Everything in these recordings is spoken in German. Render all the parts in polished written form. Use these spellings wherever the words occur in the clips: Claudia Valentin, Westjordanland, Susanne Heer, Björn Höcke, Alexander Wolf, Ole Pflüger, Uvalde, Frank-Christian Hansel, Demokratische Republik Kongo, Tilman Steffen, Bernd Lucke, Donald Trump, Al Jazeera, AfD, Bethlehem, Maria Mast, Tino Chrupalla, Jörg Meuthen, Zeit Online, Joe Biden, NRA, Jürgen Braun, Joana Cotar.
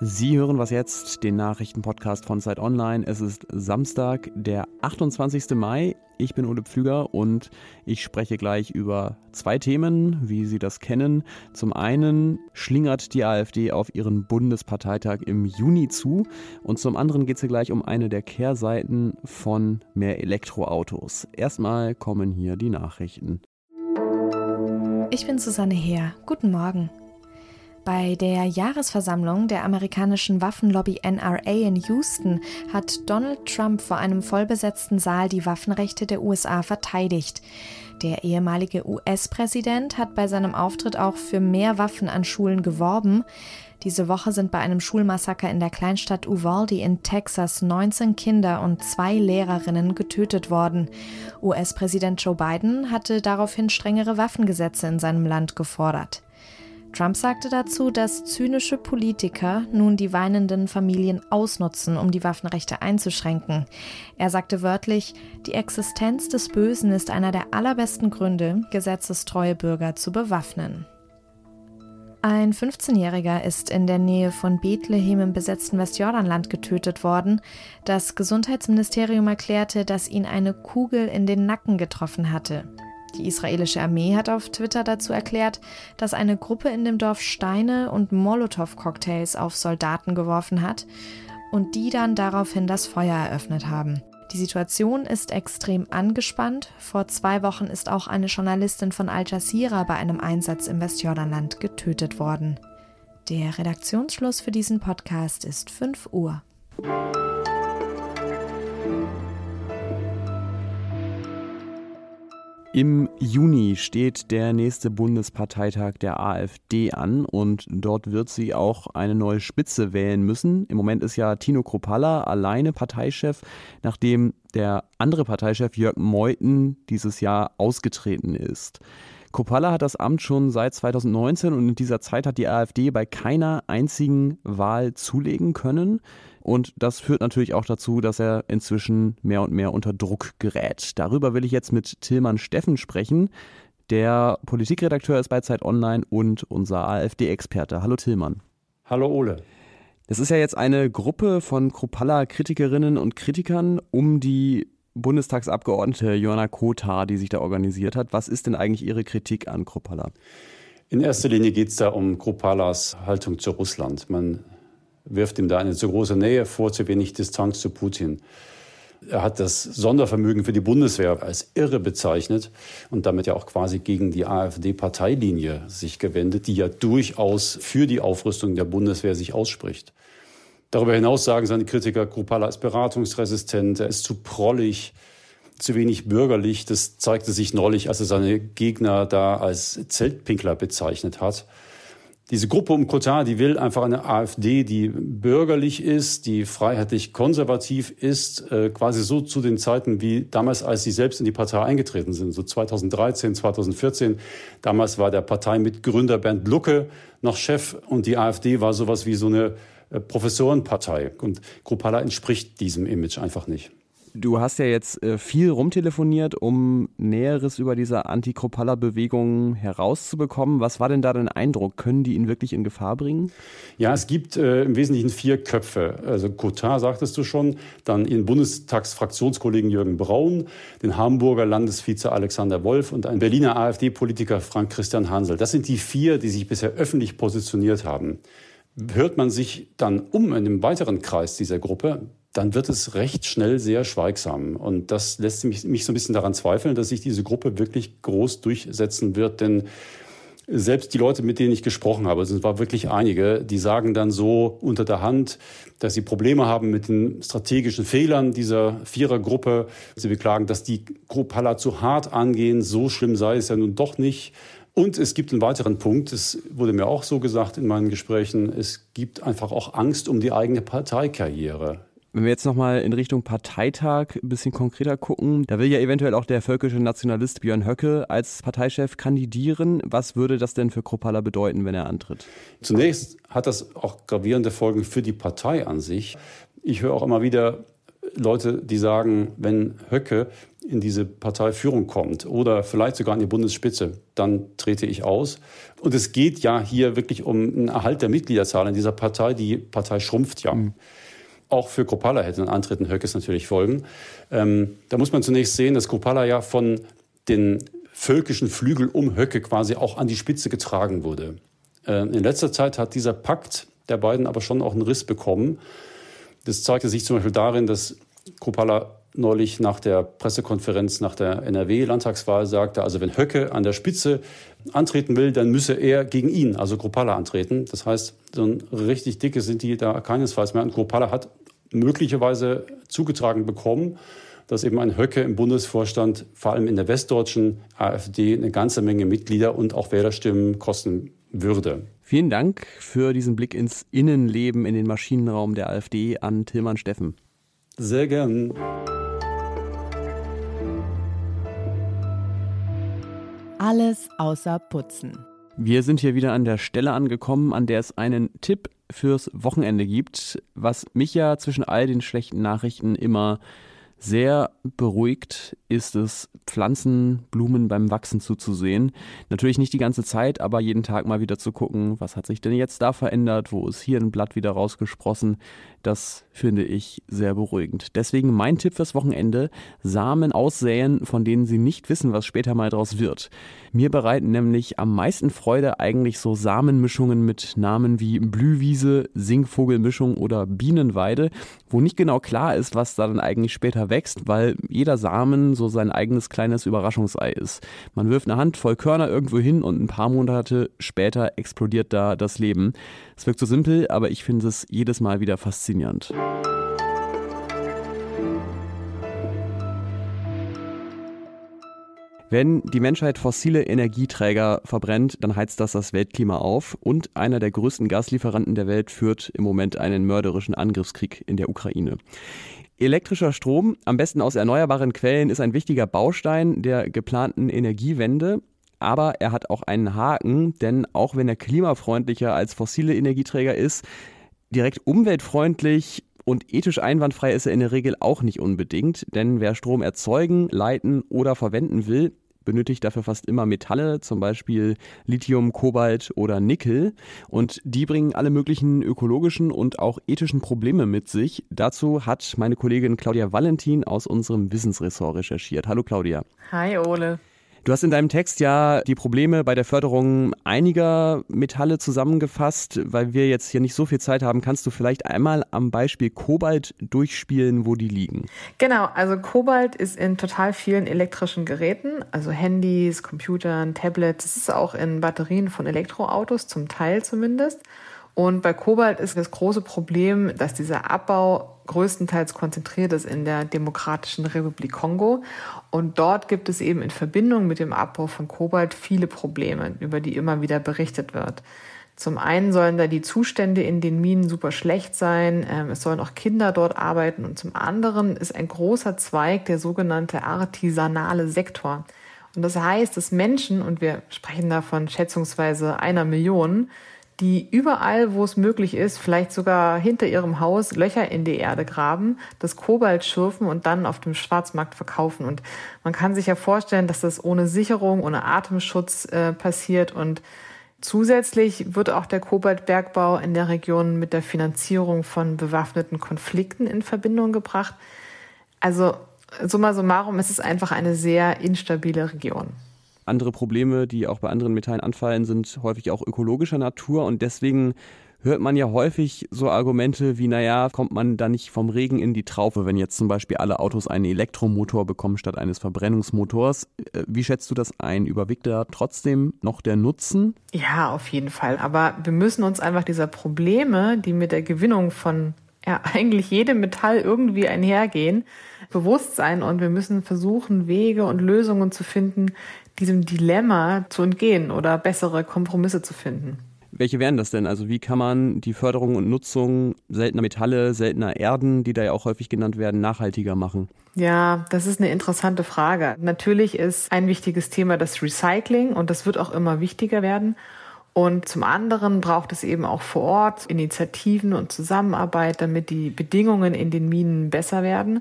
Sie hören was jetzt, den Nachrichtenpodcast von Zeit Online. Es ist Samstag, der 28. Mai. Ich bin Ole Pflüger und ich spreche gleich über zwei Themen, wie Sie das kennen. Zum einen schlingert die AfD auf ihren Bundesparteitag im Juni zu und zum anderen geht es hier gleich um eine der Kehrseiten von mehr Elektroautos. Erstmal kommen hier die Nachrichten. Ich bin Susanne Heer. Guten Morgen. Bei der Jahresversammlung der amerikanischen Waffenlobby NRA in Houston hat Donald Trump vor einem vollbesetzten Saal die Waffenrechte der USA verteidigt. Der ehemalige US-Präsident hat bei seinem Auftritt auch für mehr Waffen an Schulen geworben. Diese Woche sind bei einem Schulmassaker in der Kleinstadt Uvalde in Texas 19 Kinder und 2 Lehrerinnen getötet worden. US-Präsident Joe Biden hatte daraufhin strengere Waffengesetze in seinem Land gefordert. Trump sagte dazu, dass zynische Politiker nun die weinenden Familien ausnutzen, um die Waffenrechte einzuschränken. Er sagte wörtlich, die Existenz des Bösen ist einer der allerbesten Gründe, gesetzestreue Bürger zu bewaffnen. Ein 15-Jähriger ist in der Nähe von Bethlehem im besetzten Westjordanland getötet worden. Das Gesundheitsministerium erklärte, dass ihn eine Kugel in den Nacken getroffen hatte. Die israelische Armee hat auf Twitter dazu erklärt, dass eine Gruppe in dem Dorf Steine und Molotow-Cocktails auf Soldaten geworfen hat und die dann daraufhin das Feuer eröffnet haben. Die Situation ist extrem angespannt. Vor 2 Wochen ist auch eine Journalistin von Al Jazeera bei einem Einsatz im Westjordanland getötet worden. Der Redaktionsschluss für diesen Podcast ist 5 Uhr. Im Juni steht der nächste Bundesparteitag der AfD an und dort wird sie auch eine neue Spitze wählen müssen. Im Moment ist ja Tino Chrupalla alleine Parteichef, nachdem der andere Parteichef Jörg Meuthen dieses Jahr ausgetreten ist. Chrupalla hat das Amt schon seit 2019 und in dieser Zeit hat die AfD bei keiner einzigen Wahl zulegen können. Und das führt natürlich auch dazu, dass er inzwischen mehr und mehr unter Druck gerät. Darüber will ich jetzt mit Tilman Steffen sprechen. Der Politikredakteur ist bei Zeit Online und unser AfD-Experte. Hallo Tilman. Hallo Ole. Das ist ja jetzt eine Gruppe von Chrupalla-Kritikerinnen und Kritikern um die Bundestagsabgeordnete Joana Cotar, die sich da organisiert hat. Was ist denn eigentlich Ihre Kritik an Chrupalla? In erster Linie geht es da um Chrupallas Haltung zu Russland. Man wirft ihm da eine zu große Nähe vor, zu wenig Distanz zu Putin. Er hat das Sondervermögen für die Bundeswehr als irre bezeichnet und damit ja auch quasi gegen die AfD-Parteilinie sich gewendet, die ja durchaus für die Aufrüstung der Bundeswehr sich ausspricht. Darüber hinaus sagen seine Kritiker, Chrupalla ist beratungsresistent, er ist zu prollig, zu wenig bürgerlich. Das zeigte sich neulich, als er seine Gegner da als Zeltpinkler bezeichnet hat. Diese Gruppe um Cotar, die will einfach eine AfD, die bürgerlich ist, die freiheitlich-konservativ ist, quasi so zu den Zeiten wie damals, als sie selbst in die Partei eingetreten sind, so 2013, 2014. Damals war der Parteimitgründer Bernd Lucke noch Chef und die AfD war sowas wie so eine Professorenpartei. Und Chrupalla entspricht diesem Image einfach nicht. Du hast ja jetzt viel rumtelefoniert, um Näheres über diese Anti-Chrupalla-Bewegung herauszubekommen. Was war denn da dein Eindruck? Können die ihn wirklich in Gefahr bringen? Ja, es gibt im Wesentlichen 4 Köpfe. Also Cotar, sagtest du schon, dann ihren Bundestagsfraktionskollegen Jürgen Braun, den Hamburger Landesvize Alexander Wolf und einen Berliner AfD-Politiker Frank-Christian Hansel. Das sind die 4, die sich bisher öffentlich positioniert haben. Hört man sich dann um in einem weiteren Kreis dieser Gruppe, dann wird es recht schnell sehr schweigsam. Und das lässt mich so ein bisschen daran zweifeln, dass sich diese Gruppe wirklich groß durchsetzen wird. Denn selbst die Leute, mit denen ich gesprochen habe, es waren wirklich einige, die sagen dann so unter der Hand, dass sie Probleme haben mit den strategischen Fehlern dieser 4er-Gruppe. Sie beklagen, dass die Chrupalla zu hart angehen. So schlimm sei es ja nun doch nicht. Und es gibt einen weiteren Punkt, es wurde mir auch so gesagt in meinen Gesprächen, es gibt einfach auch Angst um die eigene Parteikarriere. Wenn wir jetzt nochmal in Richtung Parteitag ein bisschen konkreter gucken, da will ja eventuell auch der völkische Nationalist Björn Höcke als Parteichef kandidieren. Was würde das denn für Chrupalla bedeuten, wenn er antritt? Zunächst hat das auch gravierende Folgen für die Partei an sich. Ich höre auch immer wieder Leute, die sagen, wenn Höcke in diese Parteiführung kommt oder vielleicht sogar an die Bundesspitze, dann trete ich aus. Und es geht ja hier wirklich um einen Erhalt der Mitgliederzahl in dieser Partei. Die Partei schrumpft ja. Mhm. Auch für Chrupalla hätte ein Antreten Höckes natürlich Folgen. Da muss man zunächst sehen, dass Chrupalla ja von den völkischen Flügel um Höcke quasi auch an die Spitze getragen wurde. In letzter Zeit hat dieser Pakt der beiden aber schon auch einen Riss bekommen. Das zeigte sich zum Beispiel darin, dass Chrupalla neulich nach der Pressekonferenz nach der NRW-Landtagswahl sagte, also wenn Höcke an der Spitze antreten will, dann müsse er gegen ihn, also Chrupalla, antreten. Das heißt, so ein richtig dickes sind die da keinesfalls mehr. Und Chrupalla hat möglicherweise zugetragen bekommen, dass eben ein Höcke im Bundesvorstand, vor allem in der westdeutschen AfD, eine ganze Menge Mitglieder und auch Wählerstimmen kosten würde. Vielen Dank für diesen Blick ins Innenleben, in den Maschinenraum der AfD an Tilman Steffen. Sehr gern. Alles außer Putzen. Wir sind hier wieder an der Stelle angekommen, an der es einen Tipp fürs Wochenende gibt, was mich ja zwischen all den schlechten Nachrichten immer sehr beruhigt, ist es, Pflanzen, Blumen beim Wachsen zuzusehen. Natürlich nicht die ganze Zeit, aber jeden Tag mal wieder zu gucken, was hat sich denn jetzt da verändert, wo ist hier ein Blatt wieder rausgesprossen. Das finde ich sehr beruhigend. Deswegen mein Tipp fürs Wochenende, Samen aussäen, von denen Sie nicht wissen, was später mal draus wird. Mir bereiten nämlich am meisten Freude eigentlich so Samenmischungen mit Namen wie Blühwiese, Singvogelmischung oder Bienenweide, wo nicht genau klar ist, was da dann eigentlich später wächst, weil jeder Samen so sein eigenes kleines Überraschungsei ist. Man wirft eine Handvoll Körner irgendwo hin und ein paar Monate später explodiert da das Leben. Es wirkt so simpel, aber ich finde es jedes Mal wieder faszinierend. Wenn die Menschheit fossile Energieträger verbrennt, dann heizt das das Weltklima auf. Und einer der größten Gaslieferanten der Welt führt im Moment einen mörderischen Angriffskrieg in der Ukraine. Elektrischer Strom, am besten aus erneuerbaren Quellen, ist ein wichtiger Baustein der geplanten Energiewende. Aber er hat auch einen Haken, denn auch wenn er klimafreundlicher als fossile Energieträger ist, direkt umweltfreundlich und ethisch einwandfrei ist er in der Regel auch nicht unbedingt. Denn wer Strom erzeugen, leiten oder verwenden will, benötigt dafür fast immer Metalle, zum Beispiel Lithium, Kobalt oder Nickel. Und die bringen alle möglichen ökologischen und auch ethischen Probleme mit sich. Dazu hat meine Kollegin Claudia Valentin aus unserem Wissensressort recherchiert. Hallo Claudia. Hi Ole. Du hast in deinem Text ja die Probleme bei der Förderung einiger Metalle zusammengefasst. Weil wir jetzt hier nicht so viel Zeit haben, kannst du vielleicht einmal am Beispiel Kobalt durchspielen, wo die liegen. Genau, also Kobalt ist in total vielen elektrischen Geräten, also Handys, Computern, Tablets. Es ist auch in Batterien von Elektroautos, zum Teil zumindest. Und bei Kobalt ist das große Problem, dass dieser Abbau größtenteils konzentriert ist in der Demokratischen Republik Kongo. Und dort gibt es eben in Verbindung mit dem Abbau von Kobalt viele Probleme, über die immer wieder berichtet wird. Zum einen sollen da die Zustände in den Minen super schlecht sein, es sollen auch Kinder dort arbeiten. Und zum anderen ist ein großer Zweig der sogenannte artisanale Sektor. Und das heißt, dass Menschen, und wir sprechen da von schätzungsweise 1 Million, die überall, wo es möglich ist, vielleicht sogar hinter ihrem Haus Löcher in die Erde graben, das Kobalt schürfen und dann auf dem Schwarzmarkt verkaufen. Und man kann sich ja vorstellen, dass das ohne Sicherung, ohne Atemschutz passiert. Und zusätzlich wird auch der Kobaltbergbau in der Region mit der Finanzierung von bewaffneten Konflikten in Verbindung gebracht. Also summa summarum, es ist einfach eine sehr instabile Region. Andere Probleme, die auch bei anderen Metallen anfallen, sind häufig auch ökologischer Natur. Und deswegen hört man ja häufig so Argumente wie, naja, kommt man da nicht vom Regen in die Traufe, wenn jetzt zum Beispiel alle Autos einen Elektromotor bekommen statt eines Verbrennungsmotors. Wie schätzt du das ein? Überwiegt da trotzdem noch der Nutzen? Ja, auf jeden Fall. Aber wir müssen uns einfach dieser Probleme, die mit der Gewinnung von ja eigentlich jedem Metall irgendwie einhergehen, bewusst sein. Und wir müssen versuchen, Wege und Lösungen zu finden, diesem Dilemma zu entgehen oder bessere Kompromisse zu finden. Welche wären das denn? Also wie kann man die Förderung und Nutzung seltener Metalle, seltener Erden, die da ja auch häufig genannt werden, nachhaltiger machen? Ja, das ist eine interessante Frage. Natürlich ist ein wichtiges Thema das Recycling und das wird auch immer wichtiger werden. Und zum anderen braucht es eben auch vor Ort Initiativen und Zusammenarbeit, damit die Bedingungen in den Minen besser werden.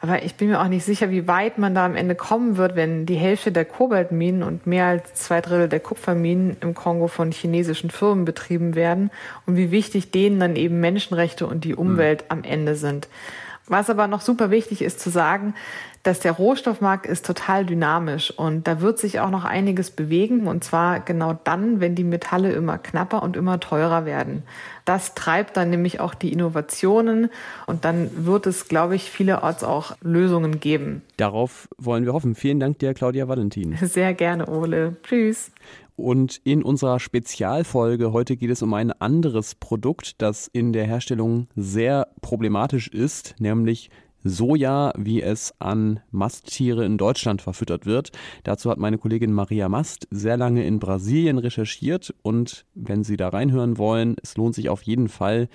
Aber ich bin mir auch nicht sicher, wie weit man da am Ende kommen wird, wenn die Hälfte der Kobaltminen und mehr als 2/3 der Kupferminen im Kongo von chinesischen Firmen betrieben werden und wie wichtig denen dann eben Menschenrechte und die Umwelt am Ende sind. Was aber noch super wichtig ist zu sagen, dass der Rohstoffmarkt ist total dynamisch und da wird sich auch noch einiges bewegen und zwar genau dann, wenn die Metalle immer knapper und immer teurer werden. Das treibt dann nämlich auch die Innovationen und dann wird es, glaube ich, vielerorts auch Lösungen geben. Darauf wollen wir hoffen. Vielen Dank dir, Claudia Valentin. Sehr gerne, Ole. Tschüss. Und in unserer Spezialfolge heute geht es um ein anderes Produkt, das in der Herstellung sehr problematisch ist, nämlich Soja, wie es an Masttiere in Deutschland verfüttert wird. Dazu hat meine Kollegin Maria Mast sehr lange in Brasilien recherchiert und wenn Sie da reinhören wollen, es lohnt sich auf jeden Fall.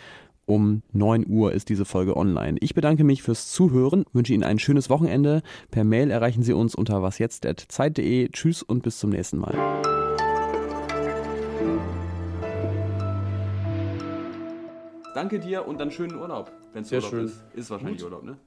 Um 9 Uhr ist diese Folge online. Ich bedanke mich fürs Zuhören, wünsche Ihnen ein schönes Wochenende. Per Mail erreichen Sie uns unter wasjetzt@zeit.de. Tschüss und bis zum nächsten Mal. Danke dir und dann schönen Urlaub, wenn es Urlaub schön ist. Ist wahrscheinlich gut. Urlaub, ne?